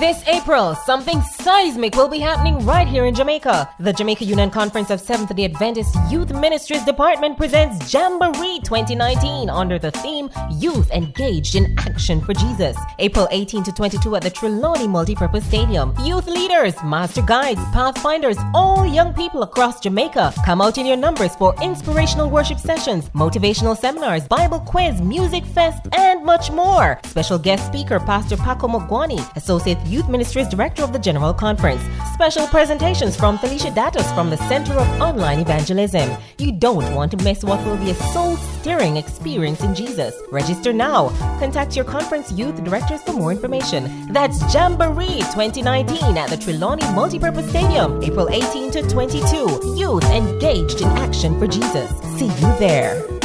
This April, something seismic will be happening right here in Jamaica. The Jamaica Union Conference of Seventh-day Adventist Youth Ministries Department presents Jamboree 2019 under the theme Youth Engaged in Action for Jesus. April 18 to 22 at the Trelawney Multipurpose Stadium. Youth leaders, master guides, pathfinders, all young people across Jamaica. Come out in your numbers for inspirational worship sessions, motivational seminars, Bible quiz, music fest, and much more. Special guest speaker, Pastor Paco Mogwani, Associate Youth Ministries Director of the General Conference. Special presentations from Felicia Datos from the Center of Online Evangelism. You don't want to miss what will be a soul-stirring experience in Jesus. Register now. Contact your conference youth directors for more information. That's Jamboree 2019 at the Trelawney Multipurpose Stadium, April 18 to 22. Youth engaged in action for Jesus. See you there.